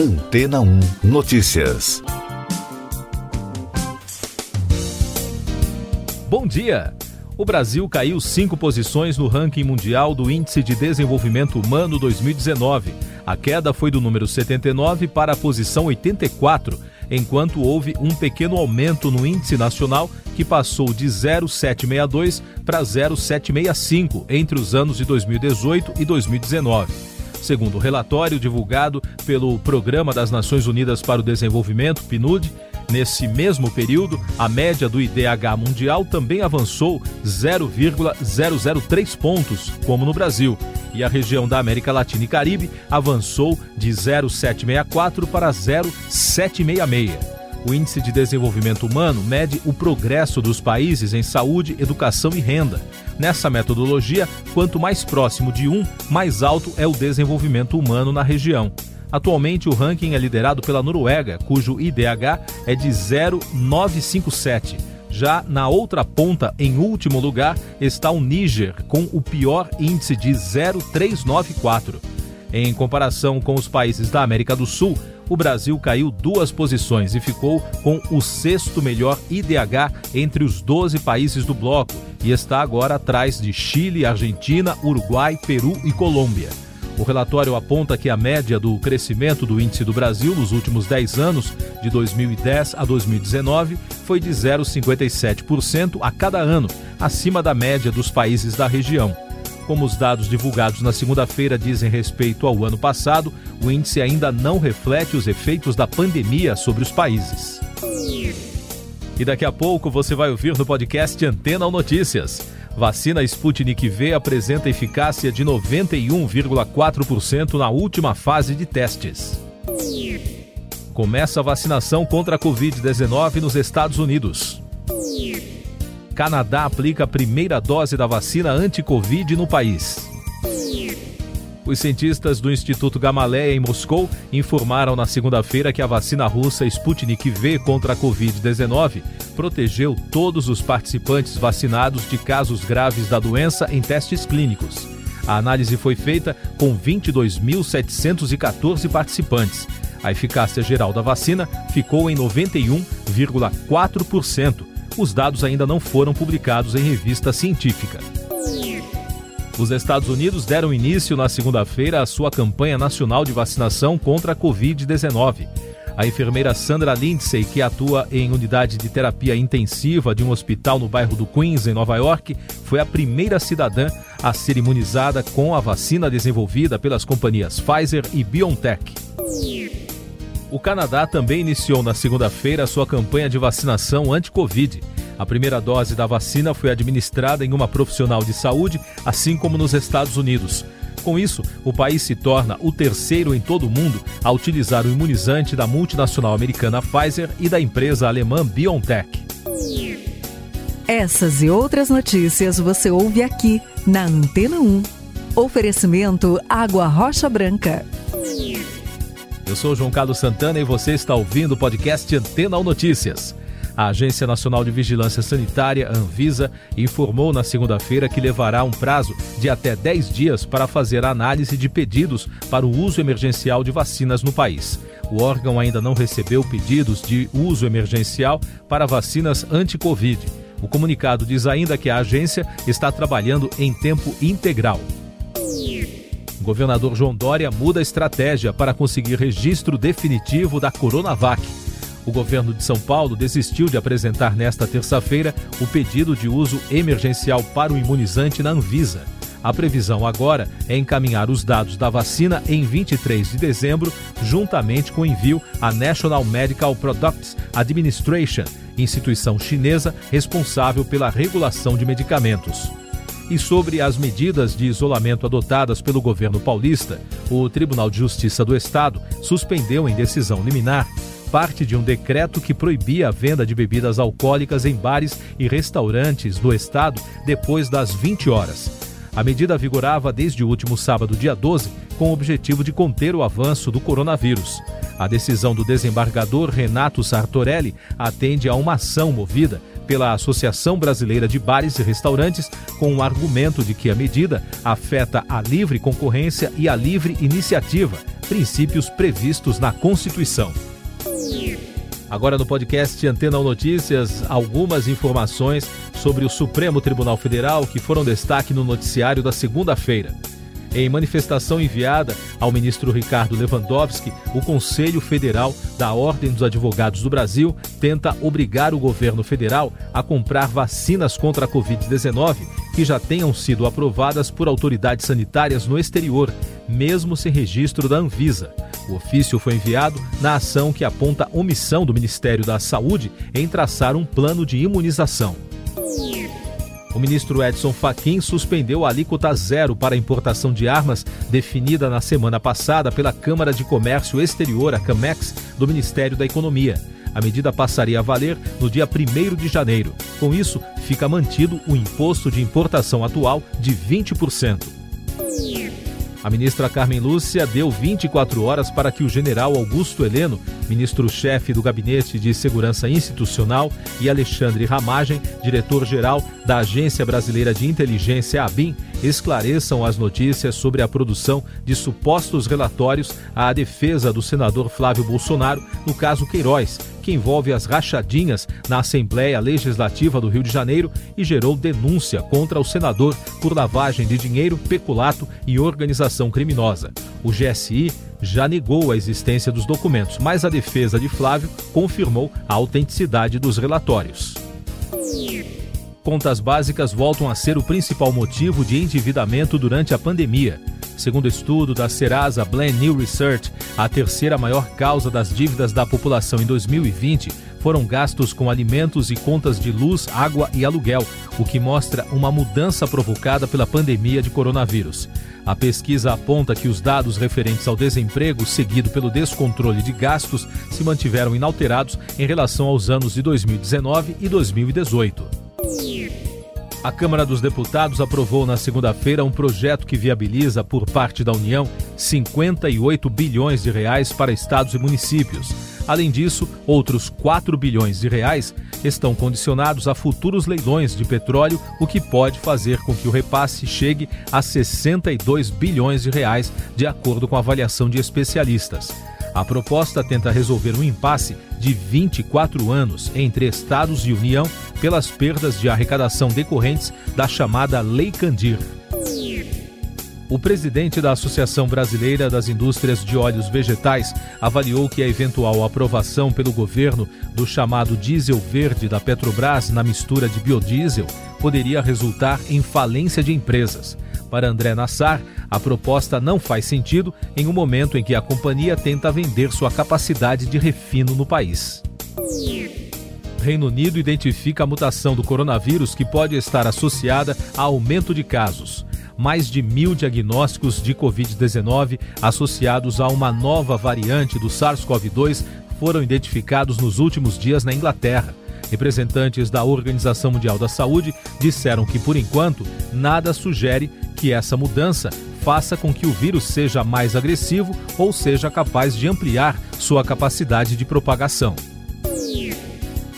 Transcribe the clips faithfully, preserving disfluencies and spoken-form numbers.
Antena um Notícias. Bom dia! O Brasil caiu cinco posições no ranking mundial do Índice de Desenvolvimento Humano dois mil e dezenove. A queda foi do número setenta e nove para a posição oitenta e quatro, enquanto houve um pequeno aumento no Índice Nacional, que passou de zero vírgula setecentos e sessenta e dois para zero vírgula setecentos e sessenta e cinco entre os anos de dois mil e dezoito e dois mil e dezenove. Segundo o relatório divulgado pelo Programa das Nações Unidas para o Desenvolvimento, P N U D, nesse mesmo período, a média do I D H mundial também avançou zero vírgula zero zero três pontos, como no Brasil, e a região da América Latina e Caribe avançou de zero vírgula setecentos e sessenta e quatro para zero vírgula setecentos e sessenta e seis. O Índice de Desenvolvimento Humano mede o progresso dos países em saúde, educação e renda. Nessa metodologia, quanto mais próximo de um, mais alto é o desenvolvimento humano na região. Atualmente, o ranking é liderado pela Noruega, cujo I D H é de zero vírgula novecentos e cinquenta e sete. Já na outra ponta, em último lugar, está o Níger, com o pior índice de zero vírgula trezentos e noventa e quatro. Em comparação com os países da América do Sul, o Brasil caiu duas posições e ficou com o sexto melhor I D H entre os doze países do bloco e está agora atrás de Chile, Argentina, Uruguai, Peru e Colômbia. O relatório aponta que a média do crescimento do índice do Brasil nos últimos dez anos, de dois mil e dez a dois mil e dezenove, foi de zero vírgula cinquenta e sete por cento a cada ano, acima da média dos países da região. Como os dados divulgados na segunda-feira dizem respeito ao ano passado, o índice ainda não reflete os efeitos da pandemia sobre os países. E daqui a pouco você vai ouvir no podcast Antena um Notícias. Vacina Sputnik V apresenta eficácia de noventa e um vírgula quatro por cento na última fase de testes. Começa a vacinação contra a covid dezenove nos Estados Unidos. Canadá aplica a primeira dose da vacina anti-Covid no país. Os cientistas do Instituto Gamaleya, em Moscou, informaram na segunda-feira que a vacina russa Sputnik V contra a covid dezenove protegeu todos os participantes vacinados de casos graves da doença em testes clínicos. A análise foi feita com vinte e dois mil setecentos e quatorze participantes. A eficácia geral da vacina ficou em noventa e um vírgula quatro por cento. Os dados ainda não foram publicados em revista científica. Os Estados Unidos deram início na segunda-feira à sua campanha nacional de vacinação contra a covid dezenove. A enfermeira Sandra Lindsay, que atua em unidade de terapia intensiva de um hospital no bairro do Queens, em Nova York, foi a primeira cidadã a ser imunizada com a vacina desenvolvida pelas companhias Pfizer e BioNTech. O Canadá também iniciou na segunda-feira sua campanha de vacinação anti-Covid. A primeira dose da vacina foi administrada em uma profissional de saúde, assim como nos Estados Unidos. Com isso, o país se torna o terceiro em todo o mundo a utilizar o imunizante da multinacional americana Pfizer e da empresa alemã BioNTech. Essas e outras notícias você ouve aqui na Antena um. Oferecimento Água Rocha Branca. Eu sou João Carlos Santana e você está ouvindo o podcast Antena um Notícias. A Agência Nacional de Vigilância Sanitária, Anvisa, informou na segunda-feira que levará um prazo de até dez dias para fazer a análise de pedidos para o uso emergencial de vacinas no país. O órgão ainda não recebeu pedidos de uso emergencial para vacinas anti-Covid. O comunicado diz ainda que a agência está trabalhando em tempo integral. O governador João Dória muda a estratégia para conseguir registro definitivo da Coronavac. O governo de São Paulo desistiu de apresentar nesta terça-feira o pedido de uso emergencial para o imunizante na Anvisa. A previsão agora é encaminhar os dados da vacina em vinte e três de dezembro, juntamente com o envio à National Medical Products Administration, instituição chinesa responsável pela regulação de medicamentos. E sobre as medidas de isolamento adotadas pelo governo paulista, o Tribunal de Justiça do Estado suspendeu em decisão liminar parte de um decreto que proibia a venda de bebidas alcoólicas em bares e restaurantes do Estado depois das vinte horas. A medida vigorava desde o último sábado, dia doze, com o objetivo de conter o avanço do coronavírus. A decisão do desembargador Renato Sartorelli atende a uma ação movida pela Associação Brasileira de Bares e Restaurantes, com o argumento de que a medida afeta a livre concorrência e a livre iniciativa, princípios previstos na Constituição. Agora no podcast Antena um Notícias, algumas informações sobre o Supremo Tribunal Federal que foram destaque no noticiário da segunda-feira. Em manifestação enviada ao ministro Ricardo Lewandowski, o Conselho Federal da Ordem dos Advogados do Brasil tenta obrigar o governo federal a comprar vacinas contra a covid dezenove que já tenham sido aprovadas por autoridades sanitárias no exterior, mesmo sem registro da Anvisa. O ofício foi enviado na ação que aponta omissão do Ministério da Saúde em traçar um plano de imunização. O ministro Edson Fachin suspendeu a alíquota zero para a importação de armas definida na semana passada pela Câmara de Comércio Exterior, a CAMEX, do Ministério da Economia. A medida passaria a valer no dia primeiro de janeiro. Com isso, fica mantido o imposto de importação atual de vinte por cento. A ministra Carmen Lúcia deu vinte e quatro horas para que o general Augusto Heleno, ministro-chefe do Gabinete de Segurança Institucional, e Alexandre Ramagem, diretor-geral da Agência Brasileira de Inteligência, ABIN, esclareçam as notícias sobre a produção de supostos relatórios à defesa do senador Flávio Bolsonaro no caso Queiroz, que envolve as rachadinhas na Assembleia Legislativa do Rio de Janeiro e gerou denúncia contra o senador por lavagem de dinheiro, peculato e organização criminosa. O G S I já negou a existência dos documentos, mas a defesa de Flávio confirmou a autenticidade dos relatórios. Contas básicas voltam a ser o principal motivo de endividamento durante a pandemia. Segundo estudo da Serasa Blend New Research, a terceira maior causa das dívidas da população em dois mil e vinte foram gastos com alimentos e contas de luz, água e aluguel, o que mostra uma mudança provocada pela pandemia de coronavírus. A pesquisa aponta que os dados referentes ao desemprego, seguido pelo descontrole de gastos, se mantiveram inalterados em relação aos anos de dois mil e dezenove e dois mil e dezoito. A Câmara dos Deputados aprovou na segunda-feira um projeto que viabiliza, por parte da União, cinquenta e oito bilhões de reais para estados e municípios. Além disso, outros quatro bilhões de reais estão condicionados a futuros leilões de petróleo, o que pode fazer com que o repasse chegue a sessenta e dois bilhões de reais, de acordo com a avaliação de especialistas. A proposta tenta resolver um impasse de vinte e quatro anos entre estados e União pelas perdas de arrecadação decorrentes da chamada Lei Candir. O presidente da Associação Brasileira das Indústrias de Óleos Vegetais avaliou que a eventual aprovação pelo governo do chamado diesel verde da Petrobras na mistura de biodiesel poderia resultar em falência de empresas. Para André Nassar, a proposta não faz sentido em um momento em que a companhia tenta vender sua capacidade de refino no país. Reino Unido identifica a mutação do coronavírus que pode estar associada a aumento de casos. Mais de mil diagnósticos de covid dezenove associados a uma nova variante do SARS-CoV dois foram identificados nos últimos dias na Inglaterra. Representantes da Organização Mundial da Saúde disseram que, por enquanto, nada sugere que essa mudança faça com que o vírus seja mais agressivo ou seja capaz de ampliar sua capacidade de propagação.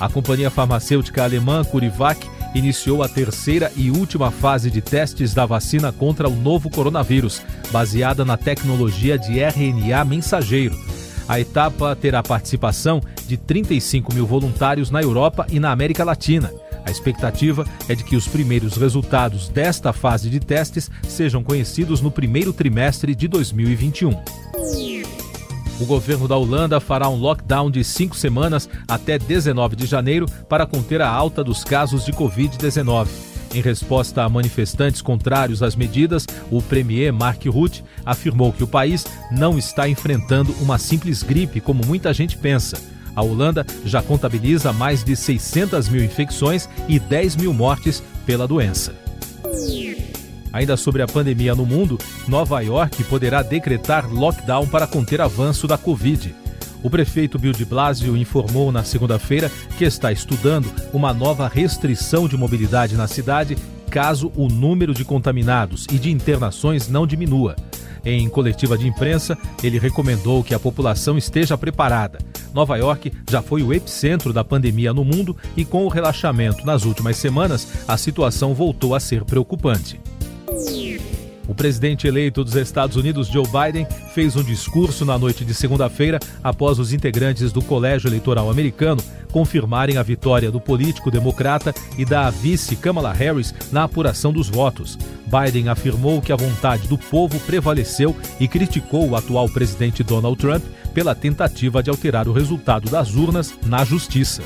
A companhia farmacêutica alemã Curevac iniciou a terceira e última fase de testes da vacina contra o novo coronavírus, baseada na tecnologia de R N A mensageiro. A etapa terá participação de trinta e cinco mil voluntários na Europa e na América Latina. A expectativa é de que os primeiros resultados desta fase de testes sejam conhecidos no primeiro trimestre de dois mil e vinte e um. O governo da Holanda fará um lockdown de cinco semanas até dezenove de janeiro para conter a alta dos casos de covid dezenove. Em resposta a manifestantes contrários às medidas, o premier Mark Rutte afirmou que o país não está enfrentando uma simples gripe, como muita gente pensa. A Holanda já contabiliza mais de seiscentas mil infecções e dez mil mortes pela doença. Ainda sobre a pandemia no mundo, Nova York poderá decretar lockdown para conter avanço da Covid. O prefeito Bill de Blasio informou na segunda-feira que está estudando uma nova restrição de mobilidade na cidade caso o número de contaminados e de internações não diminua. Em coletiva de imprensa, ele recomendou que a população esteja preparada. Nova York já foi o epicentro da pandemia no mundo e, com o relaxamento nas últimas semanas, a situação voltou a ser preocupante. O presidente eleito dos Estados Unidos, Joe Biden, fez um discurso na noite de segunda-feira após os integrantes do Colégio Eleitoral Americano confirmarem a vitória do político democrata e da vice Kamala Harris na apuração dos votos. Biden afirmou que a vontade do povo prevaleceu e criticou o atual presidente Donald Trump pela tentativa de alterar o resultado das urnas na justiça.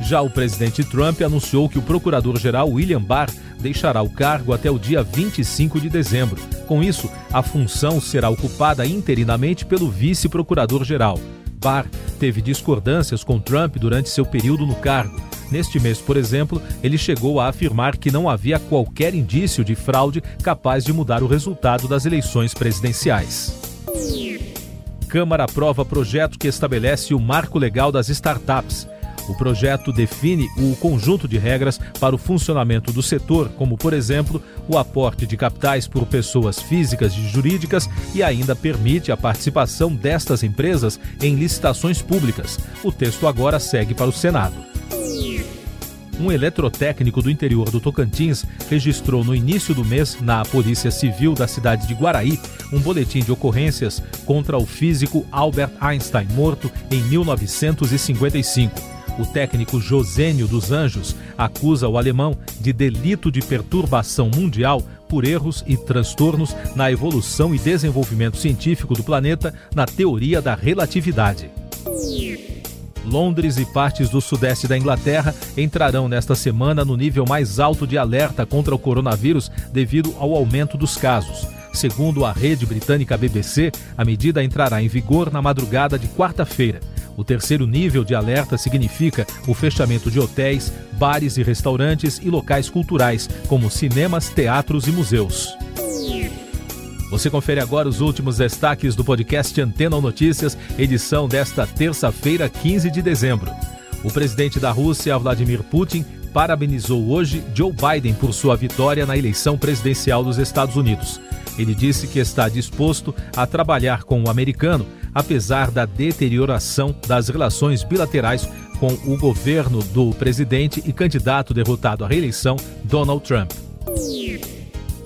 Já o presidente Trump anunciou que o procurador-geral William Barr deixará o cargo até o dia vinte e cinco de dezembro. Com isso, a função será ocupada interinamente pelo vice-procurador-geral. Barr teve discordâncias com Trump durante seu período no cargo. Neste mês, por exemplo, ele chegou a afirmar que não havia qualquer indício de fraude capaz de mudar o resultado das eleições presidenciais. Câmara aprova projeto que estabelece o marco legal das startups. O projeto define o conjunto de regras para o funcionamento do setor, como, por exemplo, o aporte de capitais por pessoas físicas e jurídicas e ainda permite a participação destas empresas em licitações públicas. O texto agora segue para o Senado. Um eletrotécnico do interior do Tocantins registrou no início do mês, na Polícia Civil da cidade de Guaraí, um boletim de ocorrências contra o físico Albert Einstein, morto em mil novecentos e cinquenta e cinco. O técnico Josênio dos Anjos acusa o alemão de delito de perturbação mundial por erros e transtornos na evolução e desenvolvimento científico do planeta na teoria da relatividade. Londres e partes do sudeste da Inglaterra entrarão nesta semana no nível mais alto de alerta contra o coronavírus devido ao aumento dos casos. Segundo a rede britânica B B C, a medida entrará em vigor na madrugada de quarta-feira. O terceiro nível de alerta significa o fechamento de hotéis, bares e restaurantes e locais culturais, como cinemas, teatros e museus. Você confere agora os últimos destaques do podcast Antena um Notícias, edição desta terça-feira, quinze de dezembro. O presidente da Rússia, Vladimir Putin, parabenizou hoje Joe Biden por sua vitória na eleição presidencial dos Estados Unidos. Ele disse que está disposto a trabalhar com o americano, apesar da deterioração das relações bilaterais com o governo do presidente e candidato derrotado à reeleição, Donald Trump.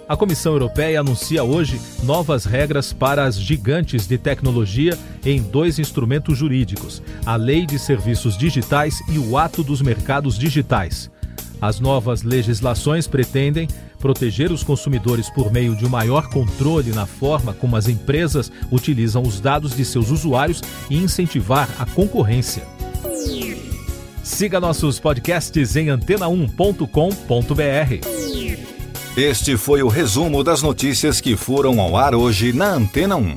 A Comissão Europeia anuncia hoje novas regras para as gigantes de tecnologia em dois instrumentos jurídicos, a Lei de Serviços Digitais e o Ato dos Mercados Digitais. As novas legislações pretendem proteger os consumidores por meio de um maior controle na forma como as empresas utilizam os dados de seus usuários e incentivar a concorrência. Siga nossos podcasts em antena um ponto com ponto br. Este foi o resumo das notícias que foram ao ar hoje na Antena um.